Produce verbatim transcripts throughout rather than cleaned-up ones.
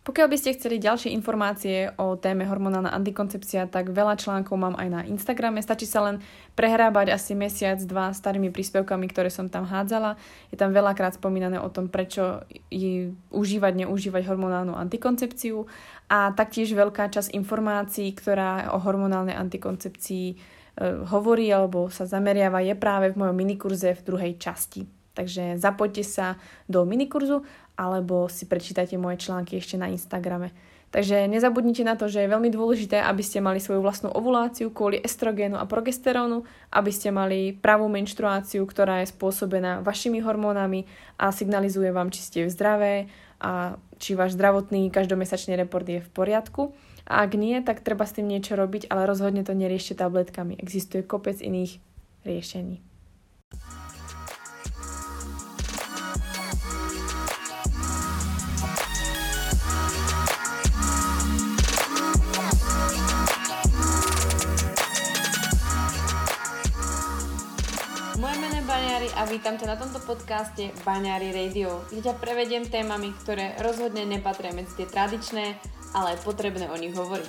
Pokiaľ by ste chceli ďalšie informácie o téme hormonálna antikoncepcia, tak veľa článkov mám aj na Instagrame. Stačí sa len prehrábať asi mesiac, dva starými príspevkami, ktoré som tam hádzala. Je tam veľakrát spomínané o tom, prečo je užívať, neužívať hormonálnu antikoncepciu. A taktiež veľká časť informácií, ktorá o hormonálnej antikoncepcii e, hovorí alebo sa zameriava, je práve v mojom minikurze v druhej časti. Takže zapojte sa do minikurzu alebo si prečítajte moje články ešte na Instagrame. Takže nezabudnite na to, že je veľmi dôležité, aby ste mali svoju vlastnú ovuláciu kvôli estrogénu a progesterónu, aby ste mali pravú menštruáciu, ktorá je spôsobená vašimi hormónami a signalizuje vám, či ste zdravé a či váš zdravotný každomesačný report je v poriadku. A ak nie, tak treba s tým niečo robiť, ale rozhodne to neriešte tabletkami. Existuje kopec iných riešení. A vítam ťa na tomto podcaste Baňári Radio, kde ťa prevediem témami, ktoré rozhodne nepatria medzi tie tradičné, ale je potrebné o nich hovoriť.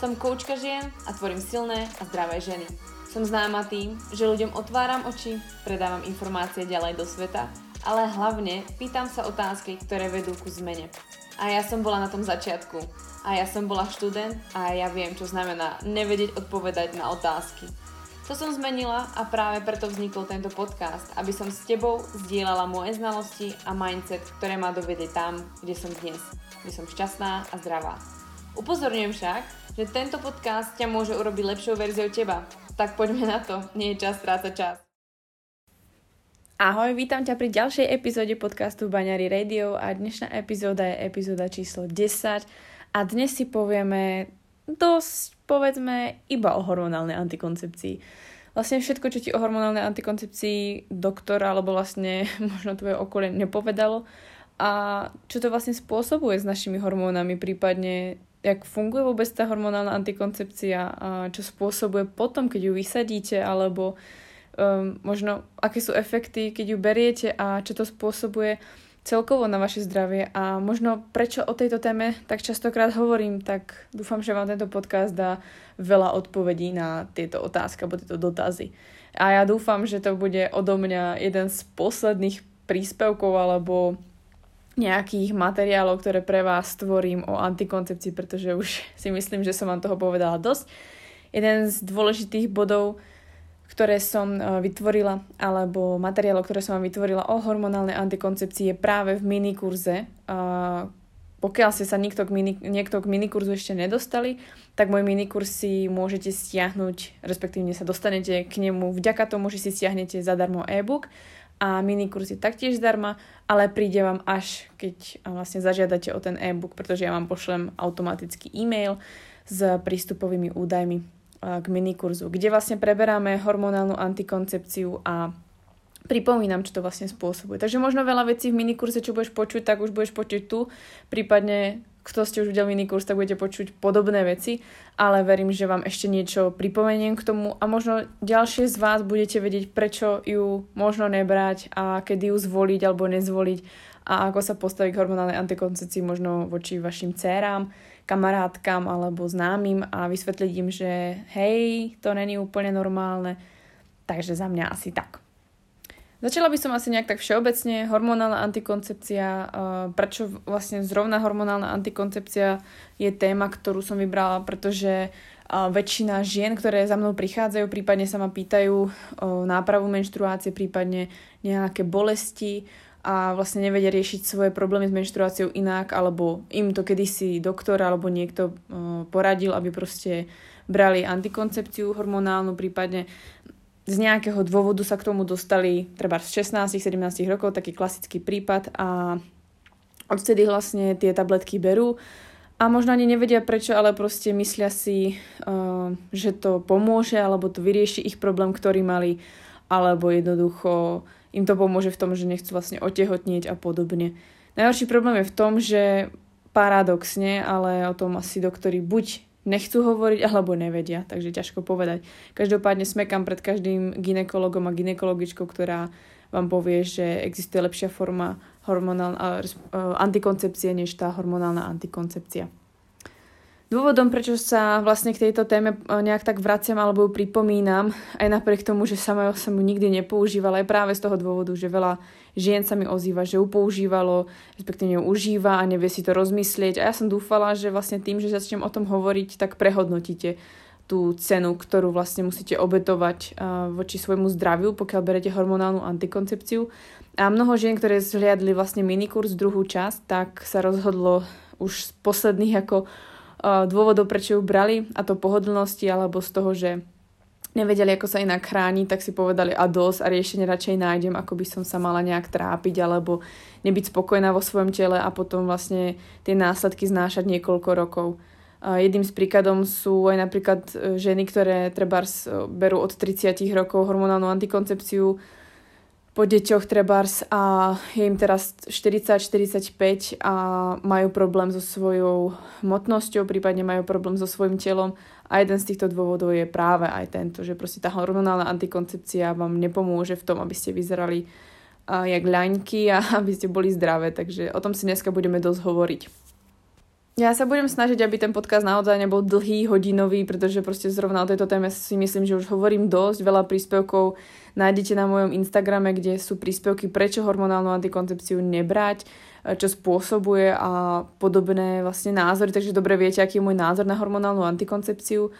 Som koučka žien a tvorím silné a zdravé ženy. Som známa tým, že ľuďom otváram oči, predávam informácie ďalej do sveta, ale hlavne pýtam sa otázky, ktoré vedú ku zmene. A ja som bola na tom začiatku. A ja som bola študent a ja viem, čo znamená nevedieť odpovedať na otázky. To som zmenila a práve preto vznikol tento podcast, aby som s tebou zdieľala moje znalosti a mindset, ktoré ma dovedli tam, kde som dnes, kde som šťastná a zdravá. Upozorňujem však, že tento podcast ťa môže urobiť lepšou verziou teba, tak poďme na to, nie je čas strácať čas. Ahoj, vítam ťa pri ďalšej epizóde podcastu Baňári Radio a dnešná epizóda je epizóda číslo desať a dnes si povieme dosť, povedzme, iba o hormonálnej antikoncepcii. Vlastne všetko, čo ti o hormonálnej antikoncepcii doktor alebo vlastne možno tvoje okolie nepovedalo a čo to vlastne spôsobuje s našimi hormónami, prípadne jak funguje vôbec tá hormonálna antikoncepcia a čo spôsobuje potom, keď ju vysadíte alebo um, možno aké sú efekty, keď ju beriete a čo to spôsobuje celkovo na vaše zdravie a možno prečo o tejto téme tak častokrát hovorím, tak dúfam, že vám tento podcast dá veľa odpovedí na tieto otázky alebo tieto dotazy. A ja dúfam, že to bude odo mňa jeden z posledných príspevkov alebo nejakých materiálov, ktoré pre vás tvorím o antikoncepcii, pretože už si myslím, že som vám toho povedala dosť. Jeden z dôležitých bodov, ktoré som vytvorila, alebo materiálov, ktoré som vám vytvorila o hormonálnej antikoncepcii je práve v minikurze. Pokiaľ ste sa nikto k mini, niekto k minikurzu ešte nedostali, tak môj minikurs si môžete stiahnuť, respektívne sa dostanete k nemu vďaka tomu, že si stiahnete zadarmo e-book a minikurs je taktiež zdarma, ale príde vám až, keď vlastne zažiadate o ten e-book, pretože ja vám pošlem automatický e-mail s prístupovými údajmi k minikurzu, kde vlastne preberáme hormonálnu antikoncepciu a pripomínam, čo to vlastne spôsobuje. Takže možno veľa vecí v minikurze, čo budeš počuť, tak už budeš počuť tu, prípadne kto ste už videl minikurs, tak budete počuť podobné veci, ale verím, že vám ešte niečo pripomeniem k tomu a možno ďalšie z vás budete vedieť, prečo ju možno nebrať a kedy ju zvoliť alebo nezvoliť a ako sa postaviť k hormonálnej antikoncepcii možno voči vašim dcéram, kamarátkam alebo známym a vysvetliť im, že hej, to není úplne normálne. Takže za mňa asi tak. Začala by som asi nejak tak všeobecne. Hormonálna antikoncepcia, prečo vlastne zrovna hormonálna antikoncepcia je téma, ktorú som vybrala, pretože väčšina žien, ktoré za mnou prichádzajú, prípadne sa ma pýtajú o nápravu menštruácie, prípadne nejaké bolesti, a vlastne nevedia riešiť svoje problémy s menštruáciou inak, alebo im to kedysi doktor alebo niekto poradil, aby proste brali antikoncepciu hormonálnu, prípadne z nejakého dôvodu sa k tomu dostali treba z šestnásť sedemnásť rokov, taký klasický prípad a odtedy vlastne tie tabletky berú a možno ani nevedia prečo, ale proste myslia si, že to pomôže alebo to vyrieši ich problém, ktorý mali, alebo jednoducho im to pomôže v tom, že nechcú vlastne otehotnieť a podobne. Najhorší problém je v tom, že paradoxne, ale o tom asi doktori buď nechcú hovoriť, alebo nevedia, takže ťažko povedať. Každopádne smekám pred každým gynekologom a gynekologičkou, ktorá vám povie, že existuje lepšia forma hormonálna, antikoncepcie než tá hormonálna antikoncepcia. Dôvodom, prečo sa vlastne k tejto téme nejak tak vraciam alebo ju pripomínam, aj napriek tomu, že sama som ju nikdy nepoužívala, aj práve z toho dôvodu, že veľa žien sa mi ozýva, že ju používalo, respektíve ju užíva a nevie si to rozmyslieť. A ja som dúfala, že vlastne tým, že začnem o tom hovoriť, tak prehodnotíte tú cenu, ktorú vlastne musíte obetovať voči svojmu zdraviu, pokiaľ berete hormonálnu antikoncepciu. A mnoho žien, ktoré zhliadli vlastne minikurs druhú časť, tak sa rozhodlo už z posledných ako dôvodov, prečo ju brali, a to pohodlnosti alebo z toho, že nevedeli, ako sa inak chrániť, tak si povedali a dosť a riešenie radšej nájdem, ako by som sa mala nejak trápiť alebo nebyť spokojná vo svojom tele a potom vlastne tie následky znášať niekoľko rokov. Jedným z príkladom sú aj napríklad ženy, ktoré trebárs berú od tridsať rokov hormonálnu antikoncepciu, po deťoch trebárs a je im teraz štyridsať štyridsaťpäť a majú problém so svojou hmotnosťou, prípadne majú problém so svojím telom. A jeden z týchto dôvodov je práve aj tento, že proste tá hormonálna antikoncepcia vám nepomôže v tom, aby ste vyzerali uh, jak ľaňky a aby ste boli zdravé. Takže o tom si dneska budeme dosť hovoriť. Ja sa budem snažiť, aby ten podcast naozaj nebol dlhý, hodinový, pretože proste zrovna o tejto téme si myslím, že už hovorím dosť. Veľa príspevkov nájdete na mojom Instagrame, kde sú príspevky, prečo hormonálnu antikoncepciu nebrať, čo spôsobuje a podobné vlastne názory. Takže dobre viete, aký je môj názor na hormonálnu antikoncepciu.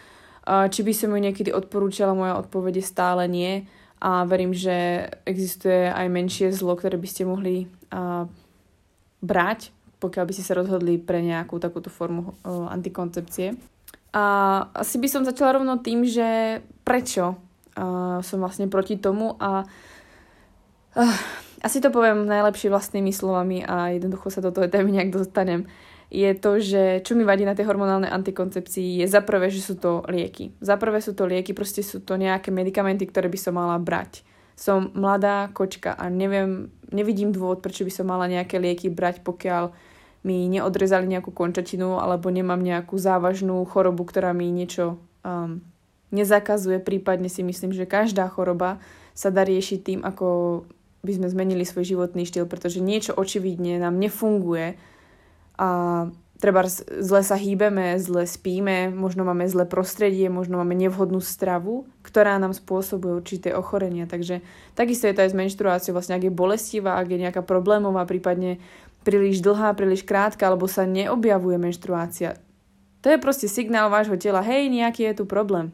Či by som ju niekedy odporúčala, moja odpoveď je stále nie. A verím, že existuje aj menšie zlo, ktoré by ste mohli brať, pokiaľ by ste sa rozhodli pre nejakú takúto formu o, antikoncepcie. A asi by som začala rovno tým, že prečo a, som vlastne proti tomu a, a asi to poviem najlepšie vlastnými slovami a jednoducho sa do toho témy nejak dostanem. Je to, že čo mi vadí na tej hormonálnej antikoncepcii je za prvé, že sú to lieky. Za prvé sú to lieky, proste sú to nejaké medikamenty, ktoré by som mala brať. Som mladá kočka a neviem, nevidím dôvod, prečo by som mala nejaké lieky brať, pokiaľ mi neodrezali nejakú končatinu alebo nemám nejakú závažnú chorobu, ktorá mi niečo um, nezakazuje. Prípadne si myslím, že každá choroba sa dá riešiť tým, ako by sme zmenili svoj životný štýl, pretože niečo očividne nám nefunguje a treba zle sa hýbeme, zle spíme, možno máme zlé prostredie, možno máme nevhodnú stravu, ktorá nám spôsobuje určité ochorenia. Takže takisto je to aj s menštruáciou. Vlastne, ak je bolestivá, ak je nejaká problémová, prípadne príliš dlhá, príliš krátka, alebo sa neobjavuje menštruácia. To je proste signál vášho tela, hej, nejaký je tu problém.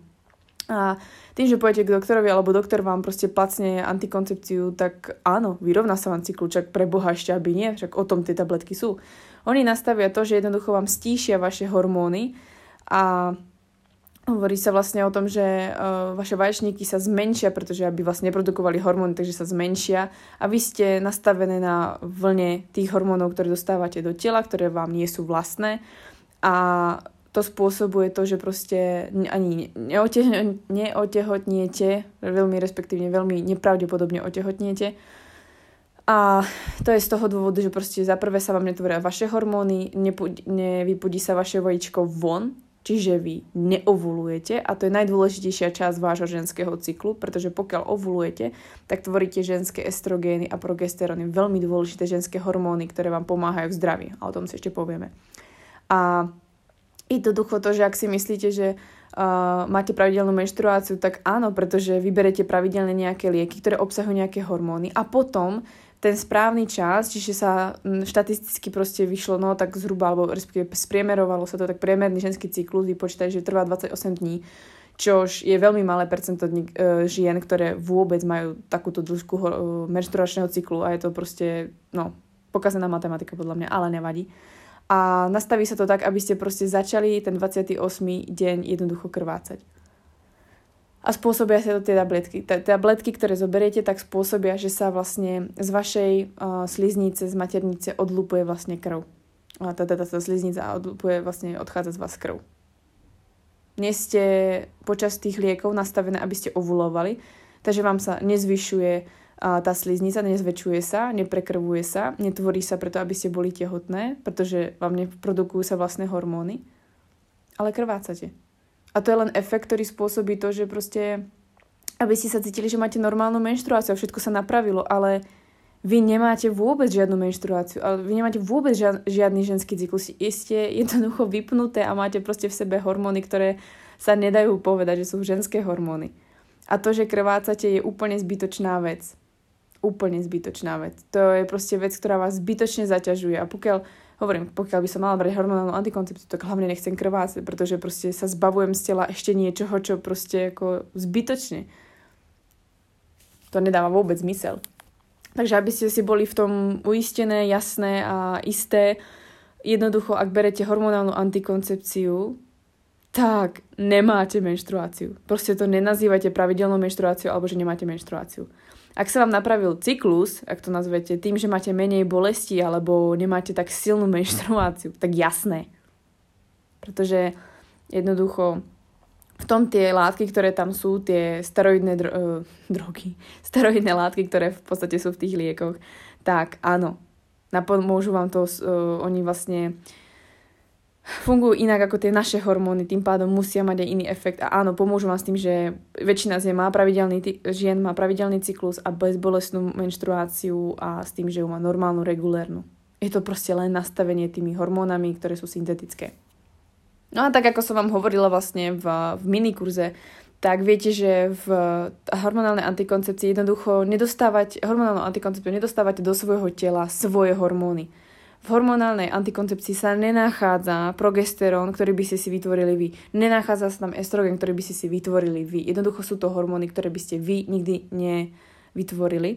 A tým, že pôjdete k doktorovi, alebo doktor vám proste placne antikoncepciu, tak áno, vyrovná sa vám cyklu, čak pre Boha ešte aby nie, však o tom tie tabletky sú. Oni nastavia to, že jednoducho vám stíšia vaše hormóny a hovorí sa vlastne o tom, že vaše vaječníky sa zmenšia, pretože aby vás neprodukovali hormóny, takže sa zmenšia a vy ste nastavené na vlne tých hormónov, ktoré dostávate do tela, ktoré vám nie sú vlastné a to spôsobuje to, že proste ani neotehotniete, veľmi respektívne veľmi nepravdepodobne otehotniete. A to je z toho dôvodu, že proste za prvé sa vám netvoria vaše hormóny, nepud- nevypudí sa vaše vajíčko von, čiže vy neovulujete a to je najdôležitejšia časť vášho ženského cyklu, pretože pokiaľ ovulujete, tak tvoríte ženské estrogény a progesteróny, veľmi dôležité ženské hormóny, ktoré vám pomáhajú v zdraví, a o tom si ešte povieme. A jednoducho to, že ak si myslíte, že Uh, máte pravidelnú menštruáciu, tak áno, pretože vyberete pravidelne nejaké lieky, ktoré obsahujú nejaké hormóny a potom ten správny čas, čiže sa m, štatisticky proste vyšlo, no tak zhruba, alebo respektíve spriemerovalo sa to, tak priemerný ženský cyklus vypočítaj, že trvá dvadsaťosem dní, čož je veľmi malé percento dní, e, žien, ktoré vôbec majú takúto dĺžku e, menštruačného cyklu a je to proste, no, pokazená matematika podľa mňa, ale nevadí. A nastaví sa to tak, aby ste proste začali ten dvadsiaty ôsmy deň jednoducho krvácať. A spôsobia sa to tie tabletky. T- tabletky, ktoré zoberiete, tak spôsobia, že sa vlastne z vašej uh, sliznice, z maternice odlupuje vlastne krv. A tá, tá, tá, tá sliznica odlupuje, vlastne odchádza z vás krv. Nie ste počas tých liekov nastavené, aby ste ovulovali, takže vám sa nezvyšuje a tá sliznica, nezväčšuje sa, neprekrvuje sa, netvorí sa preto, aby ste boli tehotné, pretože vám neprodukujú sa vlastné hormóny, ale krvácate. A to je len efekt, ktorý spôsobí to, že proste, aby ste sa cítili, že máte normálnu menštruáciu a všetko sa napravilo, ale vy nemáte vôbec žiadnu menštruáciu, ale vy nemáte vôbec žiadny ženský cyklus. Ste jednoducho vypnuté a máte proste v sebe hormóny, ktoré sa nedajú povedať, že sú ženské hormóny. A to, že krvácate, je úplne zbytočná vec. Úplne zbytočná vec. To je proste vec, ktorá vás zbytočne zaťažuje. A pokiaľ, hovorím, pokiaľ by som mala brať hormonálnu antikoncepciu, tak hlavne nechcem krvácať, pretože proste sa zbavujem z tela ešte niečoho, čo proste ako zbytočne. To nedáva vôbec zmysel. Takže aby ste si boli v tom uistené, jasné a isté, jednoducho, ak berete hormonálnu antikoncepciu, tak nemáte menštruáciu. Proste to nenazývate pravidelnou menštruáciou alebo že nemáte menštruáciu. Ak sa vám napravil cyklus, ak to nazvete, tým, že máte menej bolesti alebo nemáte tak silnú menštruáciu, tak jasné. Pretože jednoducho v tom tie látky, ktoré tam sú, tie steroidné dro- uh, drogy, steroidné látky, ktoré v podstate sú v tých liekoch, tak áno, napomôžu vám to, uh, oni vlastne fungujú inak ako tie naše hormóny, tým pádom musia mať aj iný efekt a áno, pomôžu vám s tým, že väčšina z má pravidelný ty- žien má pravidelný cyklus a bezbolestnú menštruáciu a s tým, že ju má normálnu, regulérnu. Je to proste len nastavenie tými hormónami, ktoré sú syntetické. No a tak, ako som vám hovorila vlastne v, v minikurze, tak viete, že v hormonálnej antikoncepcii jednoducho nedostávať, hormonálnu antikoncepciu nedostávate do svojho tela svoje hormóny. V hormonálnej antikoncepcii sa nenachádza progesterón, ktorý by ste si vytvorili vy. Nenachádza sa tam estrogen, ktorý by ste si vytvorili vy. Jednoducho sú to hormóny, ktoré by ste vy nikdy nevytvorili.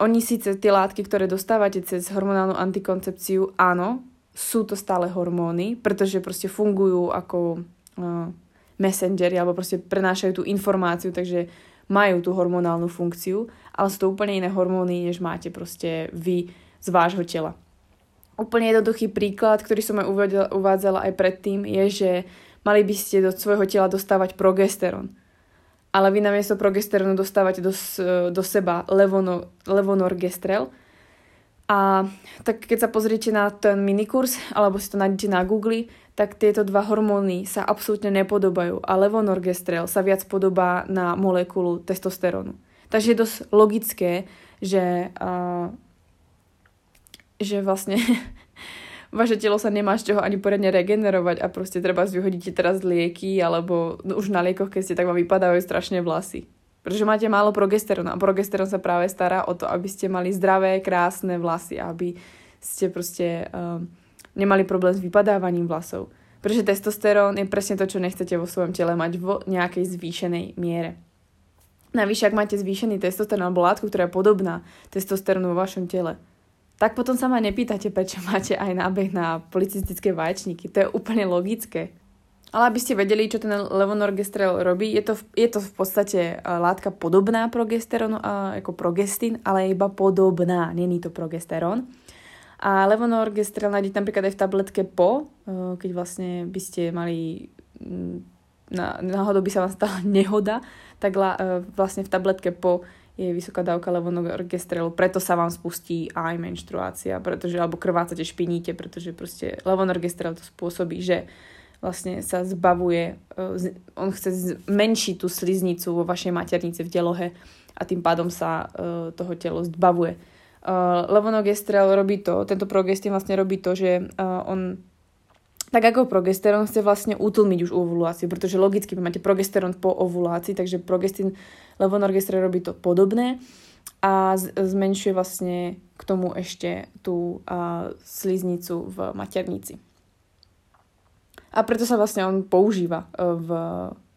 Oni síce tie látky, ktoré dostávate cez hormonálnu antikoncepciu, áno, sú to stále hormóny, pretože proste fungujú ako uh, messengeri alebo proste prenášajú tú informáciu, takže majú tú hormonálnu funkciu, ale sú to úplne iné hormóny, než máte proste vy z vášho tela. Úplne jednoduchý príklad, ktorý som aj uvádzala aj predtým, je, že mali by ste do svojho tela dostávať progesterón. Ale vy namiesto progesterónu dostávate do, do seba levono, levonorgestrel. A tak keď sa pozriete na ten minikurs, alebo si to nájdete na Google, tak tieto dva hormóny sa absolútne nepodobajú a levonorgestrel sa viac podobá na molekulu testosterónu. Takže je dosť logické, že, uh, že vlastne vaše telo sa nemá z čoho ani poriadne regenerovať a proste treba vyhodíte teraz lieky alebo no, už na liekoch, keď ste, tak vám vypadajú strašne vlasy. Pretože máte málo progesteronu a progesterón sa práve stará o to, aby ste mali zdravé, krásne vlasy, aby ste proste um, nemali problém s vypadávaním vlasov. Pretože testosterón je presne to, čo nechcete vo svojom tele mať vo nejakej zvýšenej miere. Navyše, ak máte zvýšený testosterón alebo látku, ktorá je podobná testosterónu vo vašom tele, tak potom sa ma nepýtate, prečo máte aj nábeh na policistické vaječníky. To je úplne logické. Ale aby ste vedeli, čo ten levonorgestrel robí, je to, je to v podstate látka podobná progesteronu, ako progestín, ale iba podobná, není to progesterón. A levonorgestrel nájdete napríklad aj v tabletke po, keď vlastne by ste mali, na, náhodou by sa vám stala nehoda, tak la, vlastne v tabletke po je vysoká dávka levonorgestrelu, preto sa vám spustí aj menštruácia, pretože, alebo krvácate, špiníte, pretože proste levonorgestrel to spôsobí, že vlastne sa zbavuje, on chce zmenšiť tú sliznicu vo vašej maternici v delohe a tým pádom sa toho telo zbavuje. Levonorgestrel robí to, tento progestín vlastne robí to, že on, tak ako progesterón, chce vlastne utlmiť už ovuláciu, pretože logicky máte progesterón po ovulácii, takže progestín, levonorgestrel robí to podobné a zmenšuje vlastne k tomu ešte tú sliznicu v maternici. A preto sa vlastne on používa v,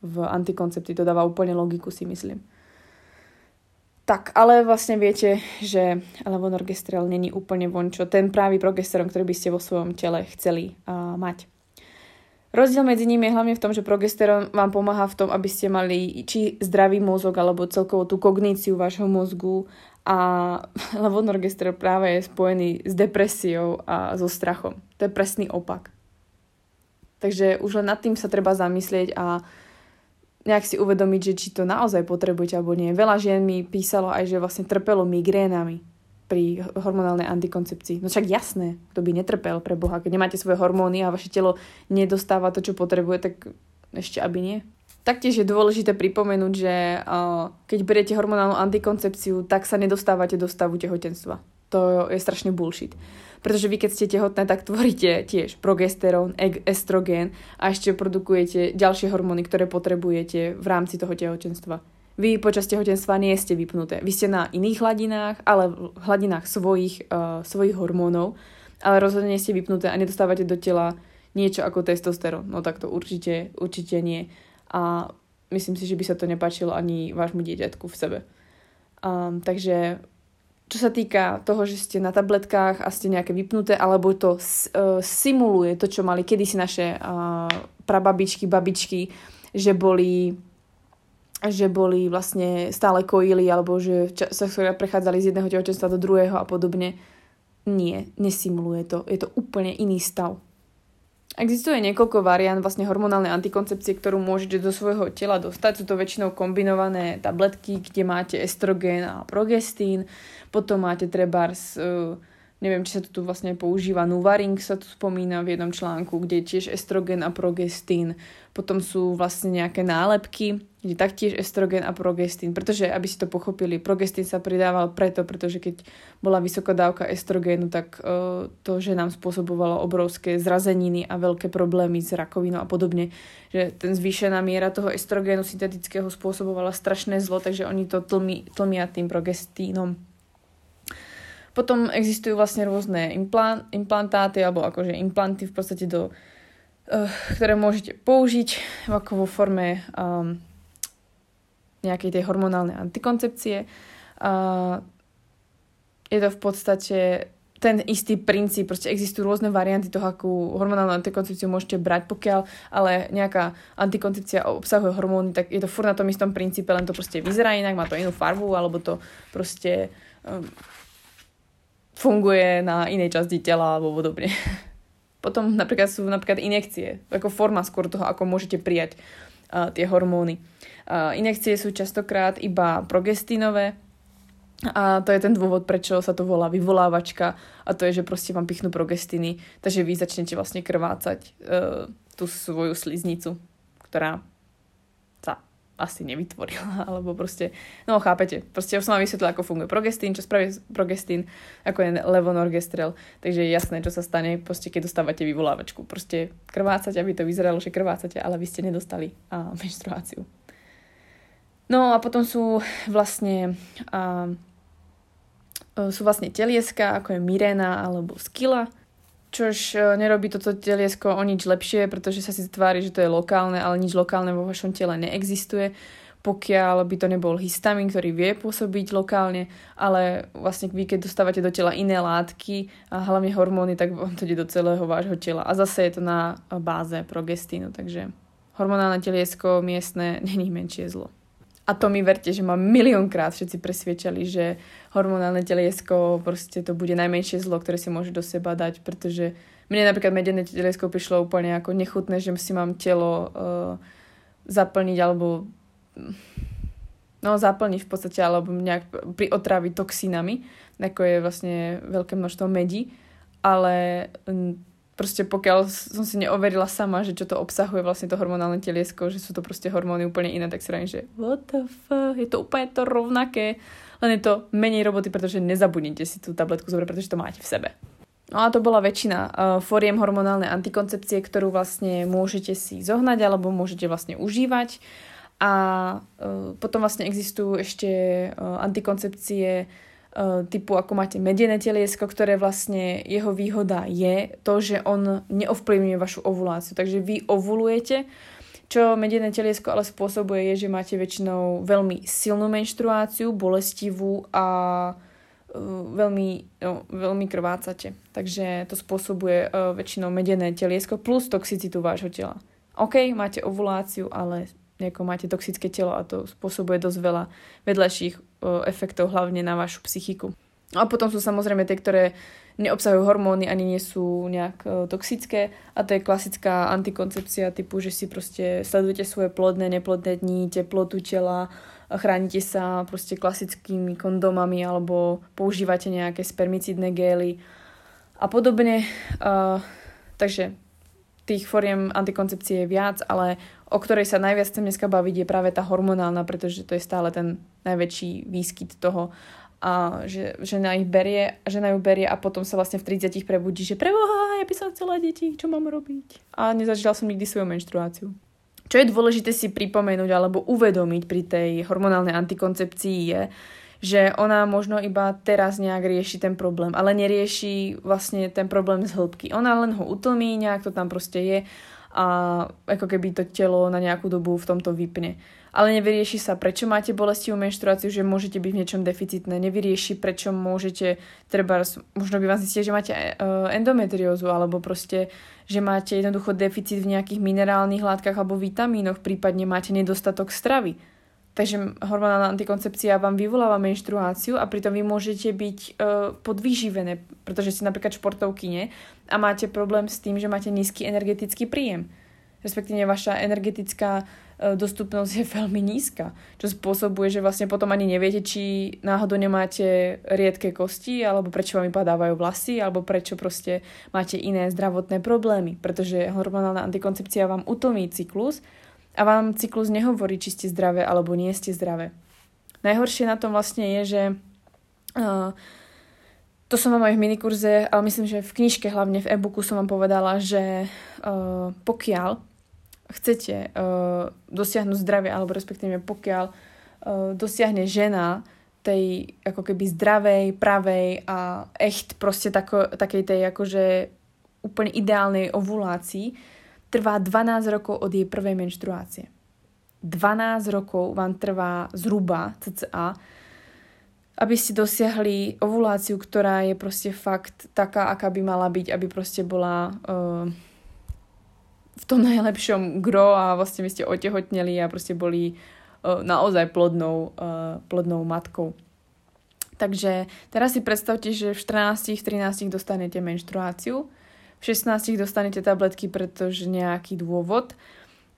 v antikoncepcii. To dáva úplne logiku, si myslím. Tak, ale vlastne viete, že levonorgestrel není úplne vončo. Ten právý progesterón, ktorý by ste vo svojom tele chceli uh, mať. Rozdiel medzi nimi je hlavne v tom, že progesterón vám pomáha v tom, aby ste mali či zdravý mozog, alebo celkovo tú kogníciu vášho mozgu. A levonorgestrel práve je spojený s depresiou a so strachom. To je presný opak. Takže už len nad tým sa treba zamyslieť a nejak si uvedomiť, že či to naozaj potrebujete alebo nie. Veľa žien mi písalo aj, že vlastne trpelo migrénami pri hormonálnej antikoncepcii. No však jasné, kto by netrpel pre Boha. Keď nemáte svoje hormóny a vaše telo nedostáva to, čo potrebuje, tak ešte aby nie. Taktiež je dôležité pripomenúť, že keď beriete hormonálnu antikoncepciu, tak sa nedostávate do stavu tehotenstva. to je strašný bullshit. Pretože vy, keď ste tehotné, tak tvoríte tiež progesterón, estrogén a ešte produkujete ďalšie hormóny, ktoré potrebujete v rámci toho tehotenstva. Vy počas tehotenstva nie ste vypnuté. Vy ste na iných hladinách, ale v hladinách svojich, uh, svojich hormónov, ale rozhodne ste vypnuté a nedostávate do tela niečo ako testosterón. No tak to určite, určite nie. A myslím si, že by sa to nepáčilo ani vášmu dieťatku v sebe. Um, takže... Čo sa týka toho, že ste na tabletkách a ste nejaké vypnuté, alebo to uh, simuluje to, čo mali kedysi naše uh, prababičky, babičky, že boli, že boli vlastne stále kojili, alebo že ča- sa prechádzali z jedného tehotenstva do druhého a podobne. Nie, nesimuluje to. Je to úplne iný stav. Existuje niekoľko variant vlastne hormonálnej antikoncepcie, ktorú môžete do svojho tela dostať. Sú to väčšinou kombinované tabletky, kde máte estrogén a progestín. Potom máte trebárs, neviem, či sa to tu vlastne používa, Nuvaring sa tu spomína v jednom článku, kde je tiež estrogen a progestín. Potom sú vlastne nejaké nálepky, kde taktiež estrogen a progestín. Pretože, aby si to pochopili, progestín sa pridával preto, pretože keď bola vysoká dávka estrogénu, tak to, že nám spôsobovalo obrovské zrazeniny a veľké problémy s rakovinou a podobne. Že ten zvýšená miera toho estrogénu syntetického spôsobovala strašné zlo, takže oni to tlmi, tlmia tým progestínom. Potom existujú vlastne rôzne implant, implantáty, alebo akože implanty v podstate, do, uh, ktoré môžete použiť ako vo forme um, nejakej tej hormonálnej antikoncepcie. Uh, je to v podstate ten istý princíp, proste existujú rôzne varianty toho, akú hormonálnu antikoncepciu môžete brať, pokiaľ ale nejaká antikoncepcia obsahuje hormóny, tak je to furt na tom istom princípe, len to proste vyzerá inak, má to inú farbu, alebo to proste... Um, funguje na inej časti tela alebo podobne. Potom napríklad sú napríklad injekcie, ako forma skôr toho, ako môžete prijať uh, tie hormóny. Uh, injekcie sú častokrát iba progestínové a to je ten dôvod, prečo sa to volá vyvolávačka, a to je, že proste vám pichnú progestiny, takže vy začnete vlastne krvácať uh, tú svoju sliznicu, ktorá sa asi nevytvorila, alebo proste, no chápete, proste už som vám vysvetlila, ako funguje progestín, čo spraví progestín, ako je levonorgestrel, takže je jasné, čo sa stane, proste keď dostávate vyvolávačku, proste krvácať, aby to vyzeralo, že krvácate, ale vy ste nedostali a, menštruáciu. No a potom sú vlastne a, sú vlastne telieska, ako je Mirena alebo Skila, čož nerobí toto teliesko o nič lepšie, pretože sa si tvári, že to je lokálne, ale nič lokálne vo vašom tele neexistuje, pokiaľ by to nebol histamin, ktorý vie pôsobiť lokálne, ale vlastne vy, keď dostávate do tela iné látky a hlavne hormóny, tak on to ide do celého vášho tela. A zase je to na báze progestínu, takže hormonálne teliesko miestne není menšie zlo. A to mi verte, že ma miliónkrát všetci presviečali, že hormonálne teliesko proste to bude najmenšie zlo, ktoré si môže do seba dať, pretože mne napríklad medené teliesko prišlo úplne ako nechutné, že si mám telo uh, zaplniť alebo no zaplniť v podstate, alebo nejak priotraviť toxínami, ako je vlastne veľké množstvo medí, ale um, proste pokiaľ som si neoverila sama, že čo to obsahuje vlastne to hormonálne teliesko, že sú to proste hormóny úplne iné, tak si rádim, že what the fuck, je to úplne to rovnaké, len je to menej roboty, pretože nezabudnite si tú tabletku zobrať, pretože to máte v sebe. No a to bola väčšina uh, foriem hormonálnej antikoncepcie, ktorú vlastne môžete si zohnať alebo môžete vlastne užívať. A uh, potom vlastne existujú ešte uh, antikoncepcie typu ako máte medené teliesko, ktoré vlastne jeho výhoda je to, že on neovplyvňuje vašu ovuláciu. Takže vy ovulujete, čo medené teliesko ale spôsobuje je, že máte väčšinou veľmi silnú menštruáciu, bolestivú a veľmi, no, veľmi krvácate. Takže to spôsobuje väčšinou medené teliesko plus toxicitu vášho tela. OK, máte ovuláciu, ale ako máte toxické telo a to spôsobuje dosť veľa vedľajších efektov, hlavne na vašu psychiku. A potom sú samozrejme tie, ktoré neobsahujú hormóny ani nie sú nejak toxické, a to je klasická antikoncepcia typu, že si proste sledujete svoje plodné, neplodné dni, teplotu tela, chránite sa proste klasickými kondomami alebo používate nejaké spermicidné gély a podobne. Uh, takže tých foriem antikoncepcie je viac, ale o ktorej sa najviac chcem dneska baviť je práve tá hormonálna, pretože to je stále ten najväčší výskyt toho a že žena ich berie, žena ju berie a potom sa vlastne v tridsiatich prebudí, že preboha, ja by som chcela deti, čo mám robiť? A nezažila som nikdy svoju menštruáciu. Čo je dôležité si pripomenúť alebo uvedomiť pri tej hormonálnej antikoncepcii je, že ona možno iba teraz nejak rieši ten problém, ale nerieši vlastne ten problém z hĺbky. Ona len ho utlmí, nejak to tam proste je a ako keby to telo na nejakú dobu v tomto vypne. Ale nevyrieši sa, prečo máte bolestivú menštruáciu, že môžete byť v niečom deficitné. Nevyrieši, prečo môžete, treba, možno by vám zistili, že máte endometriózu, alebo proste, že máte jednoducho deficit v nejakých minerálnych látkach alebo vitamínoch, prípadne máte nedostatok stravy. Takže hormonálna antikoncepcia vám vyvoláva menštruáciu a pritom vy môžete byť e, podvýživené, pretože ste napríklad športovkyne a máte problém s tým, že máte nízky energetický príjem. Respektíve vaša energetická e, dostupnosť je veľmi nízka, čo spôsobuje, že vlastne potom ani neviete, či náhodou nemáte riedke kosti, alebo prečo vám vypadávajú vlasy, alebo prečo proste máte iné zdravotné problémy, pretože hormonálna antikoncepcia vám utlmí cyklus. A vám cyklus nehovorí, či ste zdravé alebo nie ste zdravé. Najhoršie na tom vlastne je, že uh, to som vám aj v minikurze, ale myslím, že v knižke, hlavne v e-booku som vám povedala, že uh, pokiaľ chcete uh, dosiahnuť zdravie, alebo respektíve pokiaľ uh, dosiahne žena tej ako keby zdravej, pravej a echt proste tako, takej tej akože úplne ideálnej ovulácii, trvá dvanásť rokov od jej prvej menštruácie. dvanásť rokov vám trvá zhruba, cca, aby ste dosiahli ovuláciu, ktorá je proste fakt taká, aká by mala byť, aby proste bola uh, v tom najlepšom gro a vlastne by ste otehotneli a proste boli uh, naozaj plodnou, uh, plodnou matkou. Takže teraz si predstavte, že v štrnásť trinásť dostanete menštruáciu, v šestnástich dostanete tabletky, pretože nejaký dôvod.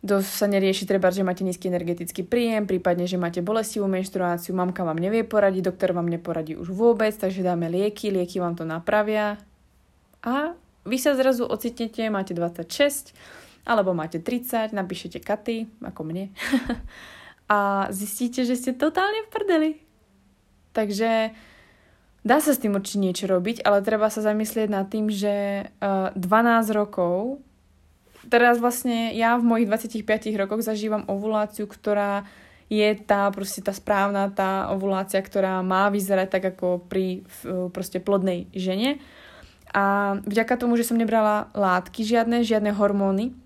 Dosť sa nerieši treba, že máte nízky energetický príjem, prípadne, že máte bolestivú menštruáciu, mamka vám nevie poradiť, doktor vám neporadí už vôbec, takže dáme lieky, lieky vám to napravia. A vy sa zrazu ocitnete, máte dvadsaťšesť, alebo máte tridsať, napíšete Katy, ako mne, a zistíte, že ste totálne v prdeli. Takže... Dá sa s tým určite niečo robiť, ale treba sa zamyslieť nad tým, že dvanásť rokov, teraz vlastne ja v mojich dvadsaťpäť rokoch zažívam ovuláciu, ktorá je tá proste tá správna, tá ovulácia, ktorá má vyzerať tak ako pri proste plodnej žene. A vďaka tomu, že som nebrala látky žiadne, žiadne hormóny,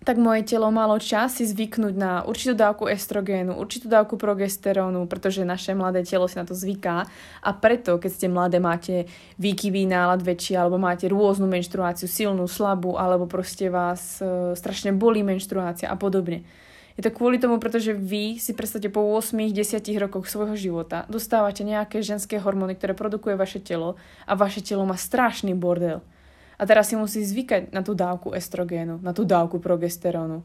tak moje telo malo čas si zvyknúť na určitú dávku estrogénu, určitú dávku progesterónu, pretože naše mladé telo si na to zvyká a preto, keď ste mladé, máte výkyvý nálad väčší alebo máte rôznu menštruáciu, silnú, slabú alebo proste vás e, strašne bolí menštruácia a podobne. Je to kvôli tomu, pretože vy si predstavte po osem až desať rokoch svojho života dostávate nejaké ženské hormóny, ktoré produkuje vaše telo a vaše telo má strašný bordel. A teraz si musí zvykať na tú dávku estrogénu, na tú dávku progesterónu.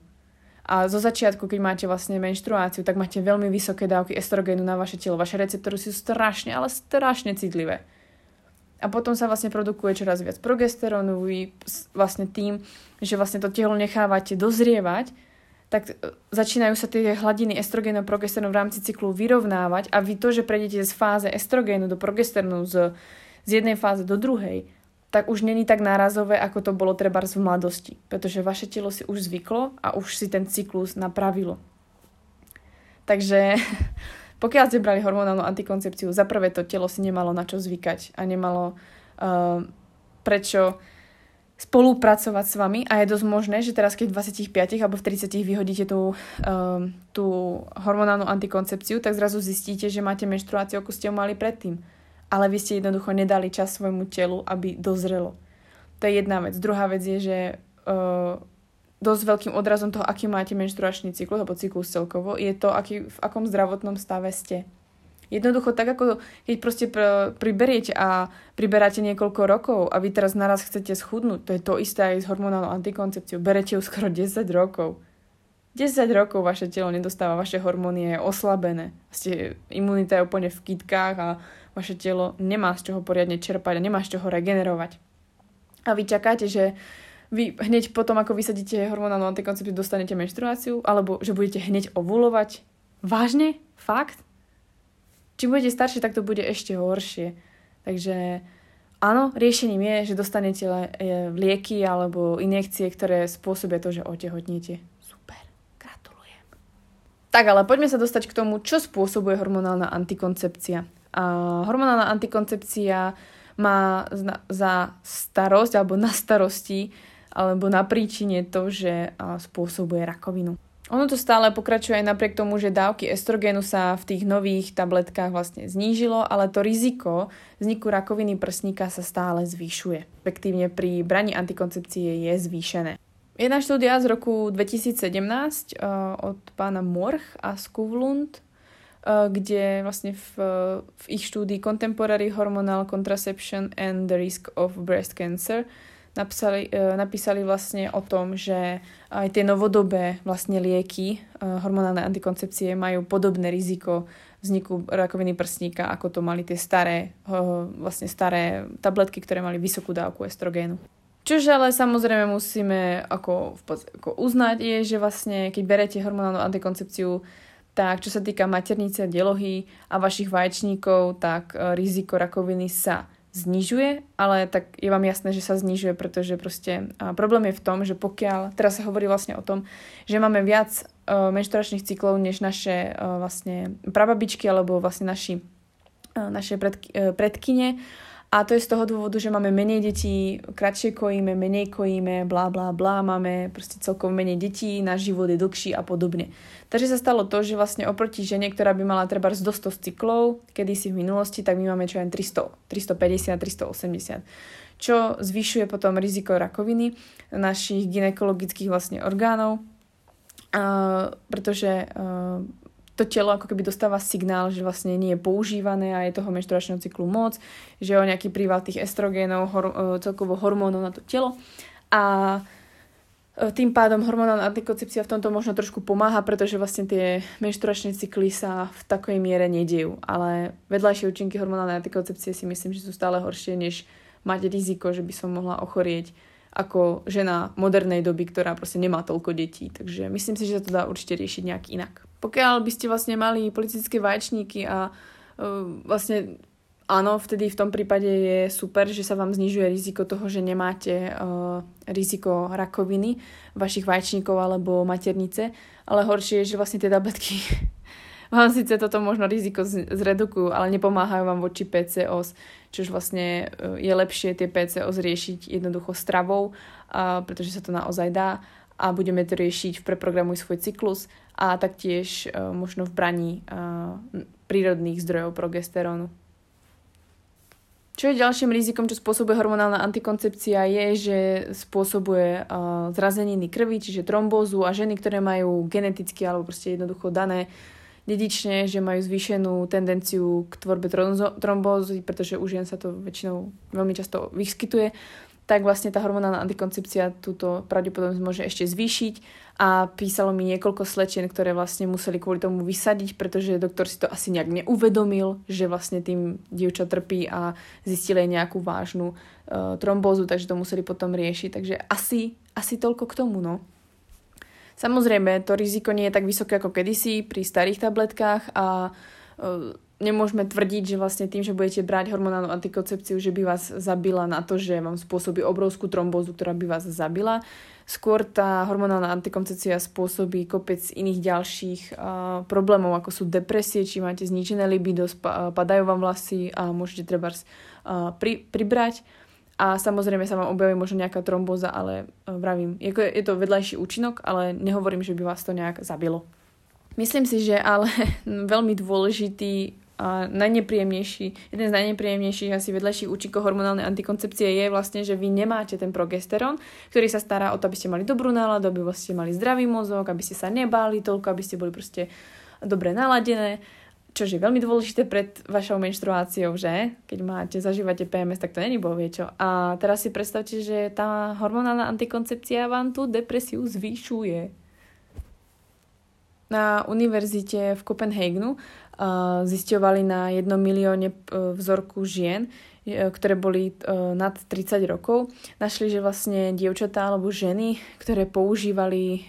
A zo začiatku, keď máte vlastne menštruáciu, tak máte veľmi vysoké dávky estrogénu na vaše telo. Vaše receptory sú strašne, ale strašne citlivé. A potom sa vlastne produkuje čoraz viac progesterónu. Vy vlastne tým, že vlastne to telo nechávate dozrievať, tak začínajú sa tie hladiny estrogénu a progesterónu v rámci cyklu vyrovnávať a vy to, že prejdete z fáze estrogénu do progesterónu z, z jednej fáze do druhej, tak už není tak nárazové, ako to bolo trebárs v mladosti. Pretože vaše telo si už zvyklo a už si ten cyklus napravilo. Takže pokiaľ ste brali hormonálnu antikoncepciu, za prvé to telo si nemalo na čo zvykať a nemalo uh, prečo spolupracovať s vami. A je dosť možné, že teraz keď v dvadsaťpäť alebo v tridsať vyhodíte tú, um, tú hormonálnu antikoncepciu, tak zrazu zistíte, že máte menštruáciu, ako ste ju mali predtým. Ale vy ste jednoducho nedali čas svojmu telu, aby dozrelo. To je jedna vec. Druhá vec je, že uh, dosť veľkým odrazom toho, aký máte menštruačný cyklus, alebo cyklus celkovo, je to, aký, v akom zdravotnom stave ste. Jednoducho tak, ako keď proste pr- priberiete a priberáte niekoľko rokov a vy teraz naraz chcete schudnúť, to je to isté aj s hormonálnou antikoncepciou. Berete ju skoro desať rokov. desať rokov vaše telo nedostáva, vaše hormóny je oslabené. Ste, imunita je úplne v kytkách a vaše telo nemá z čoho poriadne čerpať a nemá z čoho regenerovať. A vy čakáte, že vy hneď potom, ako vysadíte hormonálnu antikoncepciu, dostanete menštruáciu alebo že budete hneď ovulovať. Vážne? Fakt? Čím budete starší, tak to bude ešte horšie. Takže áno, riešením je, že dostanete lieky alebo injekcie, ktoré spôsobia to, že otehotnete. Super, gratulujem. Tak, ale poďme sa dostať k tomu, čo spôsobuje hormonálna antikoncepcia. A hormonálna antikoncepcia má za starosť alebo na starosti alebo na príčine to, že spôsobuje rakovinu. Ono to stále pokračuje aj napriek tomu, že dávky estrogénu sa v tých nových tabletkách vlastne znížilo, ale to riziko vzniku rakoviny prsníka sa stále zvyšuje. Efektívne pri braní antikoncepcie je zvýšené. Jedna štúdia z roku dvetisícsedemnásť od pána Morch a Skuvlund, kde vlastne v, v ich štúdii Contemporary Hormonal Contraception and the Risk of Breast Cancer Napísali, napísali vlastne o tom, že aj tie novodobé vlastne lieky, hormonálne antikoncepcie majú podobné riziko vzniku rakoviny prsníka, ako to mali tie staré, vlastne staré tabletky, ktoré mali vysokú dávku estrogénu. Čože ale samozrejme musíme ako, ako uznať je, že vlastne keď berete hormonálnu antikoncepciu, tak čo sa týka maternice a delohy a vašich vaječníkov, tak riziko rakoviny sa znižuje, ale tak je vám jasné, že sa znižuje, pretože proste problém je v tom, že pokiaľ, teraz sa hovorí vlastne o tom, že máme viac uh, menštruačných cyklov, než naše uh, vlastne prababičky, alebo vlastne naši, uh, naše predky, uh, predkyne. A to je z toho dôvodu, že máme menej detí, kratšie kojíme, menej kojíme, blá, blá, blá, máme proste celkom menej detí, náš život je dlhší a podobne. Takže sa stalo to, že vlastne oproti žene, ktorá by mala treba do sto cyklov, kedysi v minulosti, tak my máme čo len tristo, tristopäťdesiat, tristoosemdesiat. Čo zvyšuje potom riziko rakoviny našich gynekologických vlastne orgánov, uh, pretože... Uh, to telo ako keby dostáva signál, že vlastne nie je používané a je toho menštruačného cyklu moc, že je o nejaký príval tých estrogénov, hor- celkovo hormónov na to telo. A tým pádom hormonálna antikoncepcia v tomto možno trošku pomáha, pretože vlastne tie menštruačné cykly sa v takej miere nedejú. Ale vedľajšie účinky hormonálnej antikoncepcie si myslím, že sú stále horšie, než mať riziko, že by som mohla ochorieť ako žena modernej doby, ktorá proste nemá toľko detí. Takže myslím si, že sa to dá určite riešiť nejak inak. Pokiaľ by ste vlastne mali polycystické vaječníky a uh, vlastne áno, vtedy v tom prípade je super, že sa vám znižuje riziko toho, že nemáte uh, riziko rakoviny vašich vaječníkov alebo maternice, ale horšie je, že vlastne tie tabletky vám síce toto možno riziko zredukujú, ale nepomáhajú vám voči pé cé ó es, čož vlastne je lepšie tie pé cé ó es riešiť jednoducho stravou, a, pretože sa to naozaj dá a budeme to riešiť v Preprogramuj svoj cyklus a taktiež a, možno v braní a, prírodných zdrojov progesterónu. Čo je ďalším rizikom, čo spôsobuje hormonálna antikoncepcia, je, že spôsobuje a, zrazeniny krvi, čiže trombózu a ženy, ktoré majú geneticky alebo proste jednoducho dané dedične, že majú zvýšenú tendenciu k tvorbe trombózy, pretože u žien sa to väčšinou veľmi často vyskytuje, tak vlastne tá hormonálna antikoncepcia túto pravdepodobnosť môže ešte zvýšiť a písalo mi niekoľko slečien, ktoré vlastne museli kvôli tomu vysadiť, pretože doktor si to asi nejak neuvedomil, že vlastne tým dievča trpí a zistili nejakú vážnu uh, trombózu, takže to museli potom riešiť. Takže asi, asi toľko k tomu, no. Samozrejme, to riziko nie je tak vysoké ako kedysi pri starých tabletkách a nemôžeme tvrdiť, že vlastne tým, že budete brať hormonálnu antikoncepciu, že by vás zabila na to, že vám spôsobí obrovskú trombózu, ktorá by vás zabila. Skôr tá hormonálna antikoncepcia spôsobí kopec iných ďalších uh, problémov, ako sú depresie, či máte zničené libido, sp- padajú vám vlasy a môžete trebárs uh, pri- pribrať. A samozrejme sa vám objaví možno nejaká trombóza, ale vravím, je to vedľajší účinok, ale nehovorím, že by vás to nejak zabilo. Myslím si, že ale veľmi dôležitý a najnepríjemnejší, jeden z najnepríjemnejších asi vedľajších účinkov hormonálnej antikoncepcie je vlastne, že vy nemáte ten progesterón, ktorý sa stará o to, aby ste mali dobrú náladu, aby ste mali zdravý mozog, aby ste sa nebáli toľko, aby ste boli proste dobre naladené. Čože je veľmi dôležité pred vašou menštruáciou, že? Keď máte, zažívate pé em es, tak to není bovie čo. A teraz si predstavte, že tá hormonálna antikoncepcia vám tú depresiu zvyšuje. Na univerzite v Kopenhagenu uh, zisťovali na jednom milióne uh, vzorku žien, ktoré boli nad tridsať rokov, našli, že vlastne dievčatá alebo ženy, ktoré používali,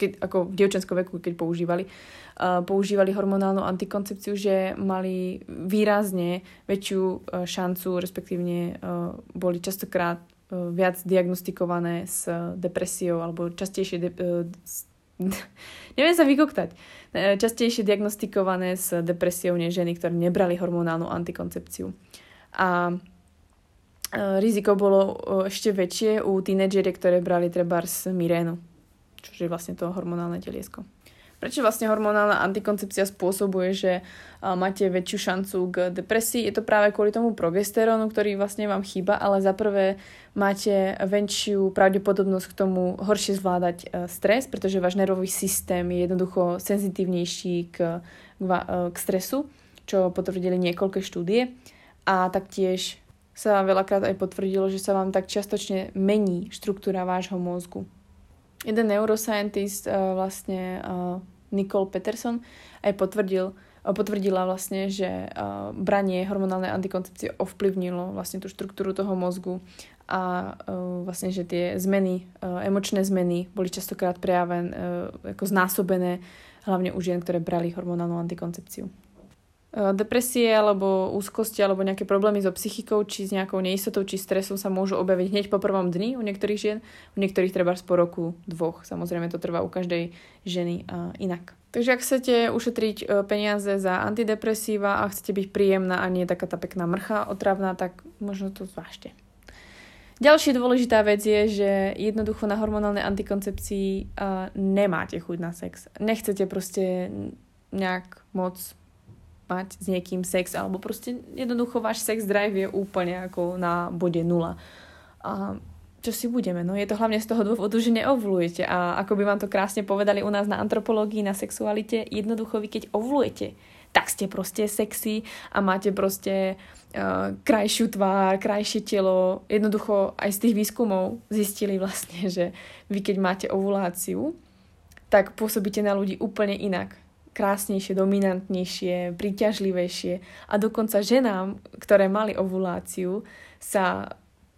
keď, ako v dievčenskom veku, keď používali, používali hormonálnu antikoncepciu, že mali výrazne väčšiu šancu, respektívne boli častokrát viac diagnostikované s depresiou alebo častejšie de- neviem sa vykoktať. Častejšie diagnostikované s depresiou než ženy, ktoré nebrali hormonálnu antikoncepciu. A riziko bolo ešte väčšie u tínedžeriek, ktoré brali trebárs Mirénu, čo je vlastne to hormonálne teliesko. Prečo vlastne hormonálna antikoncepcia spôsobuje, že máte väčšiu šancu k depresii? Je to práve kvôli tomu progesterónu, ktorý vlastne vám chýba, ale za prvé máte väčšiu pravdepodobnosť k tomu horšie zvládať stres, pretože váš nervový systém je jednoducho senzitívnejší k, k stresu, čo potvrdili niekoľké štúdie. A taktiež sa veľakrát aj potvrdilo, že sa vám tak čiastočne mení štruktúra vášho mozgu. Jeden neuroscientist vlastne Nicole Peterson aj potvrdil, potvrdila vlastne, že branie hormonálnej antikoncepcie ovplyvnilo vlastne tú štruktúru toho mozgu a vlastne, že tie zmeny, emočné zmeny boli častokrát prejavené, ako znásobené hlavne u žien, ktoré brali hormonálnu antikoncepciu. Depresie alebo úzkosti alebo nejaké problémy so psychikou či s nejakou neistotou či stresom sa môžu objaviť hneď po prvom dni u niektorých žien, u niektorých treba po roku, dvoch. Samozrejme to trvá u každej ženy inak. Takže ak chcete ušetriť peniaze za antidepresíva a chcete byť príjemná a nie taká tá pekná mrcha otravná, tak možno to zvážte. Ďalšia dôležitá vec je, že jednoducho na hormonálnej antikoncepcii nemáte chuť na sex. Nechcete proste nejak moc mať s niekým sex, alebo proste jednoducho váš sex drive je úplne ako na bode nula. A čo si budeme? No je to hlavne z toho dôvodu, že neovlujete. A ako by vám to krásne povedali u nás na antropológii, na sexualite, jednoducho vy keď ovlujete, tak ste proste sexy a máte proste uh, krajšiu tvár, krajšie telo. Jednoducho aj z tých výskumov zistili vlastne, že vy keď máte ovuláciu, tak pôsobíte na ľudí úplne inak. Krásnejšie, dominantnejšie, príťažlivejšie a dokonca ženám, ktoré mali ovuláciu, sa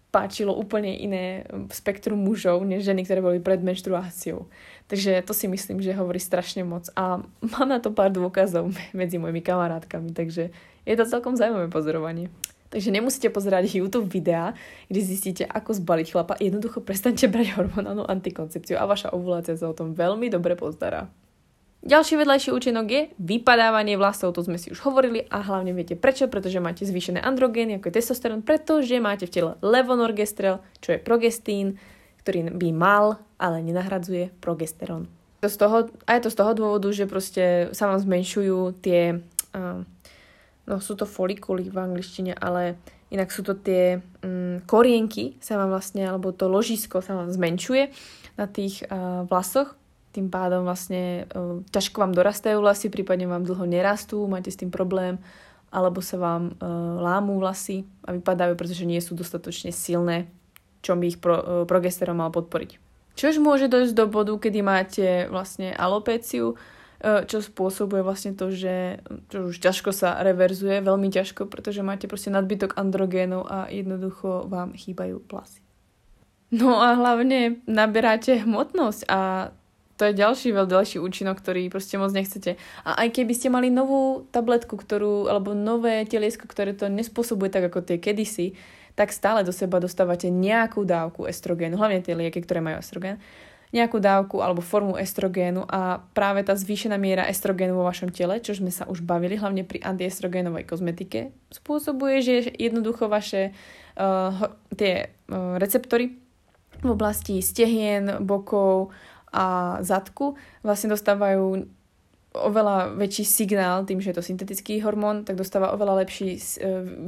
páčilo úplne iné spektrum mužov než ženy, ktoré boli pred menštruáciou. Takže to si myslím, že hovorí strašne moc a mám na to pár dôkazov medzi mojimi kamarátkami, takže je to celkom zaujímavé pozorovanie. Takže nemusíte pozerať YouTube videá, kde zistíte, ako zbaliť chlapa. Jednoducho prestaňte brať hormonálnu antikoncepciu a vaša ovulácia sa o tom veľmi dobre postará. Ďalší vedľajší účinok je vypadávanie vlasov, to sme si už hovorili a hlavne viete prečo, pretože máte zvýšené androgény, ako je testosterón, pretože máte v tele levonorgestrel, čo je progestín, ktorý by mal, ale nenahradzuje progesterón. To z toho, a je to z toho dôvodu, že proste sa vám zmenšujú tie, uh, no sú to folikuly v angličtine, ale inak sú to tie um, korienky, sa vám vlastne, alebo to ložisko sa vám zmenšuje na tých uh, vlasoch. Tým pádom vlastne uh, ťažko vám dorastajú vlasy, prípadne vám dlho nerastú, máte s tým problém, alebo sa vám uh, lámú vlasy a vypadajú, pretože nie sú dostatočne silné, čo by ich pro, uh, progesterom mal podporiť. Čož môže dojsť do bodu, kedy máte vlastne alopéciu, uh, čo spôsobuje vlastne to, že čo už ťažko sa reverzuje, veľmi ťažko, pretože máte proste nadbytok androgénov a jednoducho vám chýbajú vlasy. No a hlavne naberáte hmotnosť a to je ďalší veľký účinok, ktorý proste moc nechcete. A aj keby ste mali novú tabletku, ktorú, alebo nové teliesko, ktoré to nespôsobuje tak ako tie kedysi, tak stále do seba dostávate nejakú dávku estrogénu, hlavne tie lieky, ktoré majú estrogén, nejakú dávku alebo formu estrogénu a práve tá zvýšená miera estrogénu vo vašom tele, čo sme sa už bavili, hlavne pri antiestrogénovej kozmetike, spôsobuje, že jednoducho vaše uh, tie uh, receptory v oblasti stehien, bokov a zadku vlastne dostávajú oveľa väčší signál, tým, že je to syntetický hormón, tak dostáva oveľa lepší,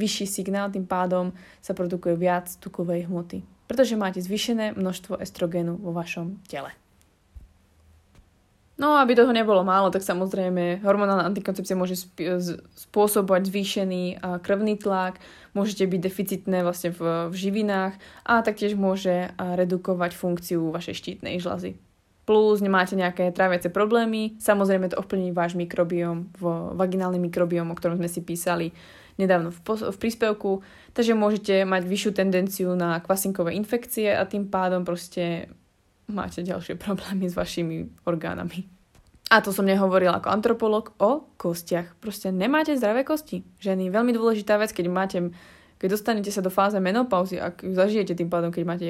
vyšší signál, tým pádom sa produkuje viac tukovej hmoty, pretože máte zvýšené množstvo estrogénu vo vašom tele. No aby toho nebolo málo, tak samozrejme hormonálna antikoncepcia môže spôsobovať zvýšený krvný tlak, môžete byť deficitné vlastne v, v živinách a taktiež môže redukovať funkciu vašej štítnej žľazy. Plus nemáte nejaké tráviace problémy, samozrejme to ovplyvní váš mikrobióm, vaginálny mikrobióm, o ktorom sme si písali nedávno v, pos- v príspevku, takže môžete mať vyššiu tendenciu na kvasinkové infekcie a tým pádom proste máte ďalšie problémy s vašimi orgánami. A to som nehovorila ako antropolog o kostiach. Proste nemáte zdravé kosti. Ženy, veľmi dôležitá vec, keď máte, keď dostanete sa do fáze menopauzy, ak ju zažijete tým pádom, keď máte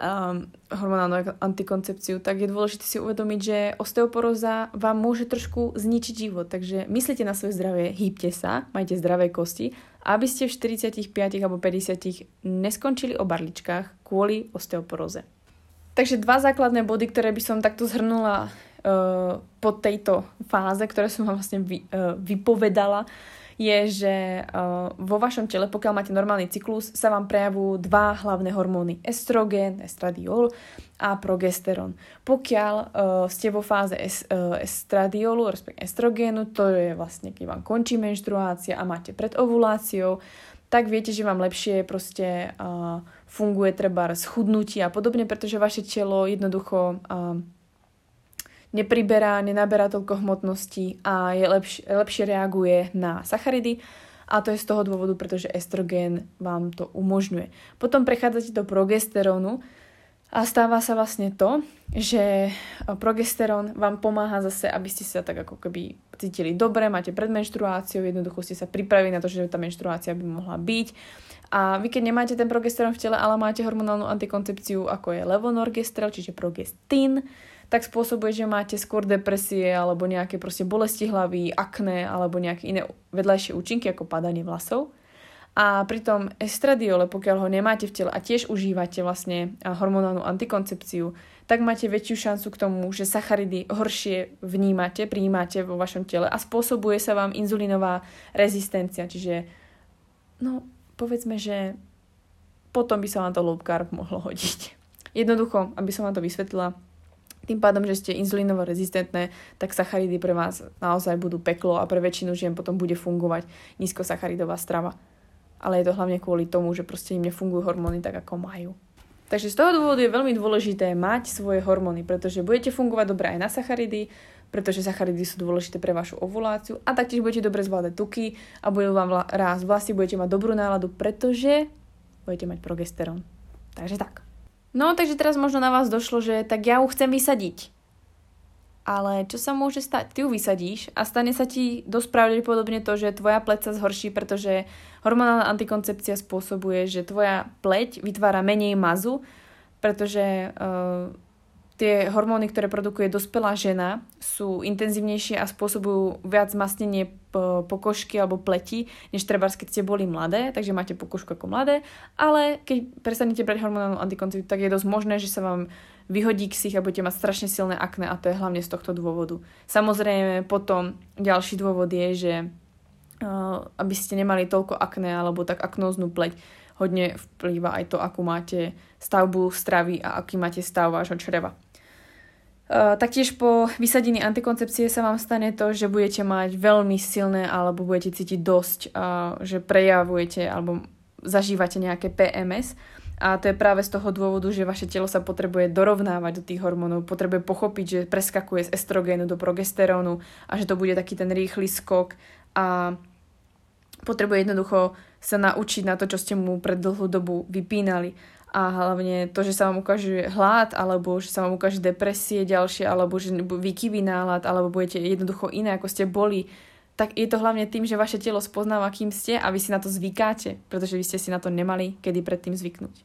um, hormonálnu antikoncepciu, tak je dôležité si uvedomiť, že osteoporóza vám môže trošku zničiť život. Takže myslite na svoje zdravie, hýbte sa, majte zdravé kosti, aby ste v štyridsaťpäť alebo päťdesiat neskončili o barličkách kvôli osteoporóze. Takže dva základné body, ktoré by som takto zhrnula uh, po tejto fáze, ktoré som vám vlastne vy, uh, vypovedala, je, že uh, vo vašom tele, pokiaľ máte normálny cyklus, sa vám prejavujú dva hlavné hormóny. Estrogen, estradiol a progesterón. Pokiaľ uh, ste vo fáze es, uh, estradiolu, respektíve estrogénu, to je vlastne, keď vám končí menštruácia a máte pred ovuláciou, tak viete, že vám lepšie proste uh, funguje treba schudnutie a podobne, pretože vaše telo jednoducho uh, nepriberá, nenaberá toľko hmotnosti a je lepš- lepšie reaguje na sacharidy. A to je z toho dôvodu, pretože estrogen vám to umožňuje. Potom prechádzate do progesterónu a stáva sa vlastne to, že progesterón vám pomáha zase, aby ste sa tak ako keby cítili dobre, máte pred menštruáciou, jednoducho ste sa pripravili na to, že tá menštruácia by mohla byť. A vy keď nemáte ten progesterón v tele, ale máte hormonálnu antikoncepciu, ako je levonorgestrel, čiže progestín, tak spôsobuje, že máte skôr depresie alebo nejaké proste bolesti hlavy, akné alebo nejaké iné vedľajšie účinky ako padanie vlasov. A pritom estradiole, pokiaľ ho nemáte v tele a tiež užívate vlastne hormonálnu antikoncepciu, tak máte väčšiu šancu k tomu, že sacharidy horšie vnímate, prijímate vo vašom tele a spôsobuje sa vám inzulinová rezistencia. Čiže, no, povedzme, že potom by sa vám to low-carb mohlo hodiť. Jednoducho, aby som vám to vysvetlila, tým pádom, že ste inzulinovo rezistentné, tak sacharidy pre vás naozaj budú peklo a pre väčšinu žien potom bude fungovať nízkosacharidová strava. Ale je to hlavne kvôli tomu, že proste im nefungujú hormóny tak, ako majú. Takže z toho dôvodu je veľmi dôležité mať svoje hormóny, pretože budete fungovať dobre aj na sacharidy, pretože sacharidy sú dôležité pre vašu ovuláciu a taktiež budete dobre zvládať tuky a budú vám vla- rásť vlasy, budete mať dobrú náladu, pretože budete mať progesterón. Takže tak. No, takže teraz možno na vás došlo, že tak ja ju chcem vysadiť. Ale čo sa môže stať? Ty ju vysadíš a stane sa ti dosť pravdepodobne to, že tvoja pleť sa zhorší, pretože hormonálna antikoncepcia spôsobuje, že tvoja pleť vytvára menej mazu, pretože uh, tie hormóny, ktoré produkuje dospelá žena, sú intenzívnejšie a spôsobujú viac masnenie pokožky alebo pleti, než trebárs, keď ste boli mladé, takže máte pokožku ako mladé, ale keď prestanete brať hormonálnu antikoncepciu, tak je dosť možné, že sa vám vyhodí ksich a budete mať strašne silné akné a to je hlavne z tohto dôvodu. Samozrejme potom ďalší dôvod je, že uh, aby ste nemali toľko akné alebo tak aknóznu pleť, hodne vplýva aj to, akú máte stavbu stravy a aký máte stav vášho čreva. Uh, taktiež po vysadení antikoncepcie sa vám stane to, že budete mať veľmi silné alebo budete cítiť dosť, uh, že prejavujete alebo zažívate nejaké pé em es. A to je práve z toho dôvodu, že vaše telo sa potrebuje dorovnávať do tých hormónov, potrebuje pochopiť, že preskakuje z estrogénu do progesterónu a že to bude taký ten rýchly skok a potrebuje jednoducho sa naučiť na to, čo ste mu pred dlhú dobu vypínali. A hlavne to, že sa vám ukáže hlad, alebo že sa vám ukáže depresie ďalšie, alebo že vykyví nálad, alebo budete jednoducho iné, ako ste boli, tak je to hlavne tým, že vaše telo spoznáva, kým ste a vy si na to zvykáte, pretože vy ste si na to nemali kedy predtým zvyknúť.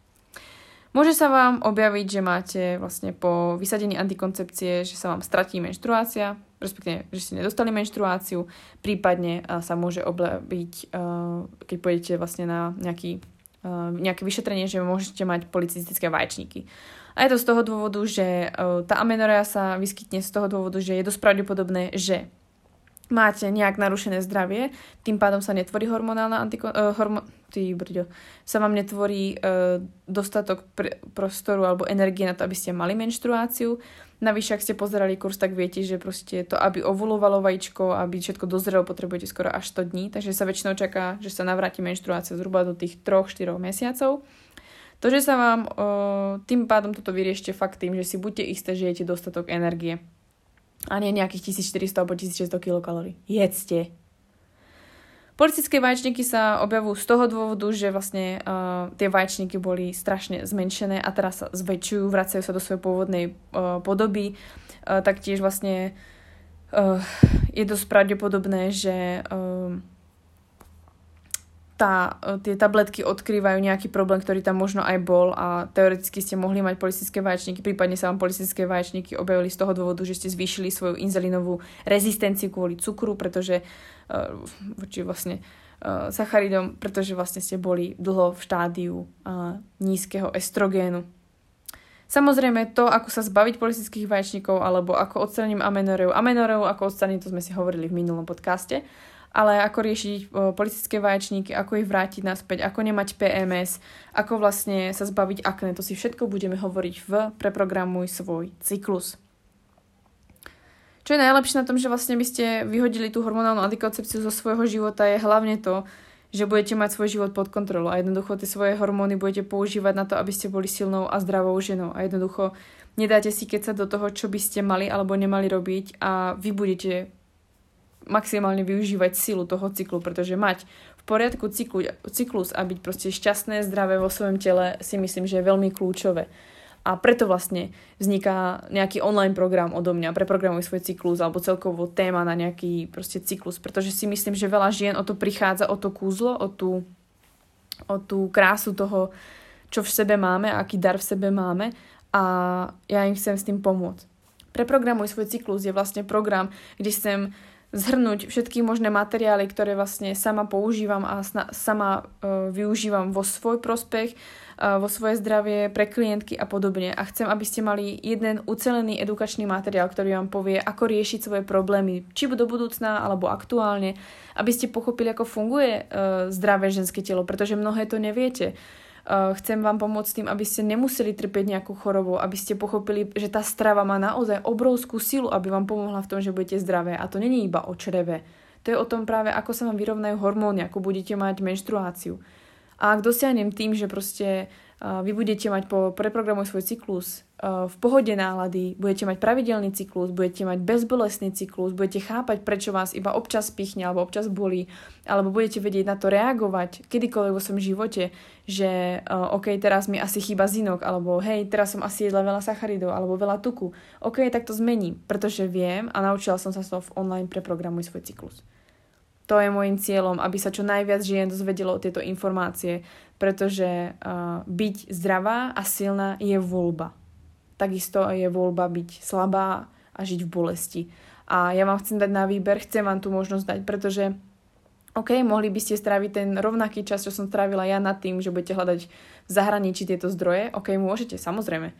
Môže sa vám objaviť, že máte vlastne po vysadení antikoncepcie, že sa vám stratí menštruácia, respektíve, že ste nedostali menštruáciu, prípadne sa môže objaviť, keď pôjdete vlastne na nejaký, nejaké vyšetrenie, že môžete mať polycystické vaječníky. A je to z toho dôvodu, že tá amenorea sa vyskytne z toho dôvodu, že je dosť pravdepodobné, že máte nejak narušené zdravie, tým pádom sa netvorí hormonálna antikon... Uh, hormon... Ty brďo. Sa vám netvorí uh, dostatok pr- prostoru alebo energie na to, aby ste mali menštruáciu. Navyše, ak ste pozerali kurz, tak viete, že proste to, aby ovulovalo vajíčko, aby všetko dozrelo, potrebujete skoro až sto dní. Takže sa väčšinou čaká, že sa navráti menštruácia zhruba do tých tri až štyri mesiacov. To, že sa vám uh, tým pádom toto vyriešte fakt tým, že si buďte isté, že jete dostatok energie. A nie nejakých tisícštyristo alebo tisícšesťsto kilokalórií. Jedzte. Politické vaječníky sa objavujú z toho dôvodu, že vlastne uh, tie vaječníky boli strašne zmenšené a teraz sa zväčšujú, vracajú sa do svojej pôvodnej uh, podoby. Uh, taktiež vlastne uh, je dosť pravdepodobné, že uh, tá, uh, tie tabletky odkrývajú nejaký problém, ktorý tam možno aj bol a teoreticky ste mohli mať politické vaječníky, prípadne sa vám politické vaječníky objavili z toho dôvodu, že ste zvýšili svoju inzulínovú rezistenciu kvôli cukru, pretože voči vlastne uh, sacharidom, pretože vlastne ste boli dlho v štádiu uh, nízkeho estrogénu. Samozrejme to, ako sa zbaviť polycystických vaječníkov alebo ako odstraním amenoreu. Amenoreu, ako odstraním, to sme si hovorili v minulom podcaste, ale ako riešiť uh, polycystické vaječníky, ako ich vrátiť naspäť, ako nemať pé em es, ako vlastne sa zbaviť akné. To si všetko budeme hovoriť v Preprogramuj svoj cyklus. Čo je najlepšie na tom, že vlastne by ste vyhodili tú hormonálnu antikoncepciu zo svojho života, je hlavne to, že budete mať svoj život pod kontrolou a jednoducho tie svoje hormóny budete používať na to, aby ste boli silnou a zdravou ženou a jednoducho nedáte si kecať do toho, čo by ste mali alebo nemali robiť a vy budete maximálne využívať silu toho cyklu, pretože mať v poriadku cyklu, cyklus a byť proste šťastné, zdravé vo svojom tele si myslím, že je veľmi kľúčové. A preto vlastne vzniká nejaký online program odo mňa, Preprogramuj svoj cyklus alebo celkovo téma na nejaký proste cyklus, pretože si myslím, že veľa žien o to prichádza, o to kúzlo, o tú, o tú krásu toho, čo v sebe máme, aký dar v sebe máme a ja im chcem s tým pomôcť. Preprogramuj svoj cyklus je vlastne program, kde chcem zhrnúť všetky možné materiály, ktoré vlastne sama používam a sna- sama e, využívam vo svoj prospech, e, vo svoje zdravie, pre klientky a podobne. A chcem, aby ste mali jeden ucelený edukačný materiál, ktorý vám povie, ako riešiť svoje problémy, či do budúcna alebo aktuálne, aby ste pochopili, ako funguje e, zdravé ženské telo, pretože mnohé to neviete. Chcem vám pomôcť tým, aby ste nemuseli trpieť nejakú chorobu, aby ste pochopili, že tá strava má naozaj obrovskú silu, aby vám pomohla v tom, že budete zdravé. A to není iba o čreve. To je o tom práve, ako sa vám vyrovnajú hormóny, ako budete mať menštruáciu. A ak dosiahnem tým, že proste vy budete mať po preprogramu svoj cyklus v pohode nálady, budete mať pravidelný cyklus, budete mať bezbolestný cyklus, budete chápať, prečo vás iba občas pichne alebo občas bolí, alebo budete vedieť na to reagovať kedykoľvek vo svojom živote, že OK, teraz mi asi chýba zinok, alebo hej, teraz som asi jedla veľa sacharidov, alebo veľa tuku. OK, tak to zmením, pretože viem a naučila som sa to v online Preprogramuj svoj cyklus. To je môjim cieľom, aby sa čo najviac žien dozvedelo tieto informácie, pretože uh, byť zdravá a silná je voľba. Takisto je voľba byť slabá a žiť v bolesti. A ja vám chcem dať na výber, chcem vám tú možnosť dať, pretože OK, mohli by ste stráviť ten rovnaký čas, čo som strávila ja nad tým, že budete hľadať v zahraničí tieto zdroje. OK, môžete, samozrejme.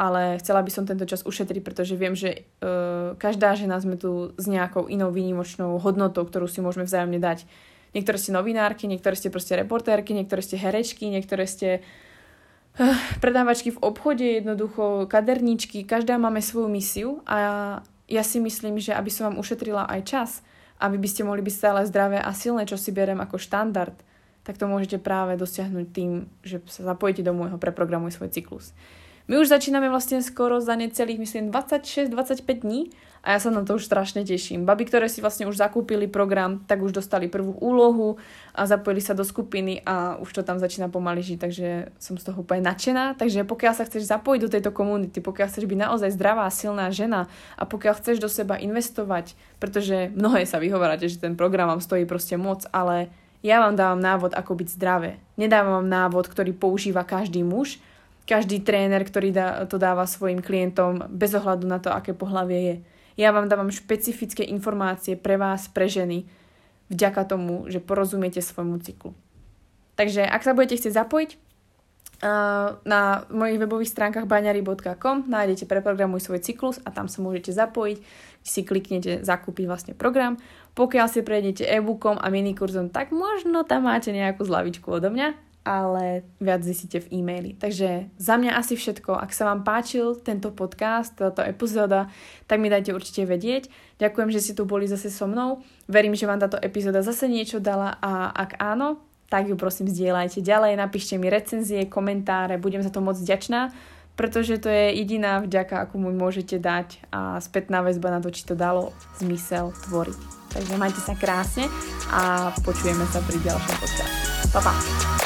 Ale chcela by som tento čas ušetriť, pretože viem, že uh, každá žena sme tu s nejakou inou výnimočnou hodnotou, ktorú si môžeme vzájomne dať. Niektoré ste novinárky, niektoré ste proste reportérky, niektoré ste herečky, niektoré ste predávačky v obchode, jednoducho kaderníčky, každá máme svoju misiu a ja si myslím, že aby som vám ušetrila aj čas, aby by ste mohli byť stále zdravé a silné, čo si beriem ako štandard, tak to môžete práve dosiahnuť tým, že sa zapojíte do môjho Preprogramuj svoj cyklus. My už začíname vlastne skoro za necelých, myslím, dvadsaťšesť dvadsaťpäť dní a ja sa na to už strašne teším. Baby, ktoré si vlastne už zakúpili program, tak už dostali prvú úlohu a zapojili sa do skupiny a už to tam začína pomaly žiť, takže som z toho úplne nadšená. Takže pokiaľ sa chceš zapojiť do tejto komunity, pokiaľ chceš byť naozaj zdravá, silná žena a pokiaľ chceš do seba investovať, pretože mnohé sa vyhovárate, že ten program vám stojí proste moc, ale ja vám dávam návod, ako byť zdravé. Nedávam vám návod, ktorý používa každý muž, každý tréner, ktorý to dáva svojim klientom bez ohľadu na to, aké pohlavie je. Ja vám dávam špecifické informácie pre vás, pre ženy, vďaka tomu, že porozumiete svojmu cyklu. Takže ak sa budete chcieť zapojiť, na mojich webových stránkach baňari bodka com nájdete Preprogramuj svoj cyklus a tam sa môžete zapojiť, si kliknete zakúpiť vlastne program. Pokiaľ si prejdete e-bookom a minikurzom, tak možno tam máte nejakú zľavičku odo mňa, ale viac zistíte v e-maili. Takže za mňa asi všetko. Ak sa vám páčil tento podcast, táto epizóda, tak mi dajte určite vedieť. Ďakujem, že ste tu boli zase so mnou. Verím, že vám táto epizóda zase niečo dala a ak áno, tak ju prosím zdieľajte ďalej, napíšte mi recenzie, komentáre, budem za to moc vďačná, pretože to je jediná vďaka, akú mu môžete dať a spätná väzba na to, či to dalo zmysel tvoriť. Takže majte sa krásne a počujeme sa pri ďalšom podcaste. Pa, pa.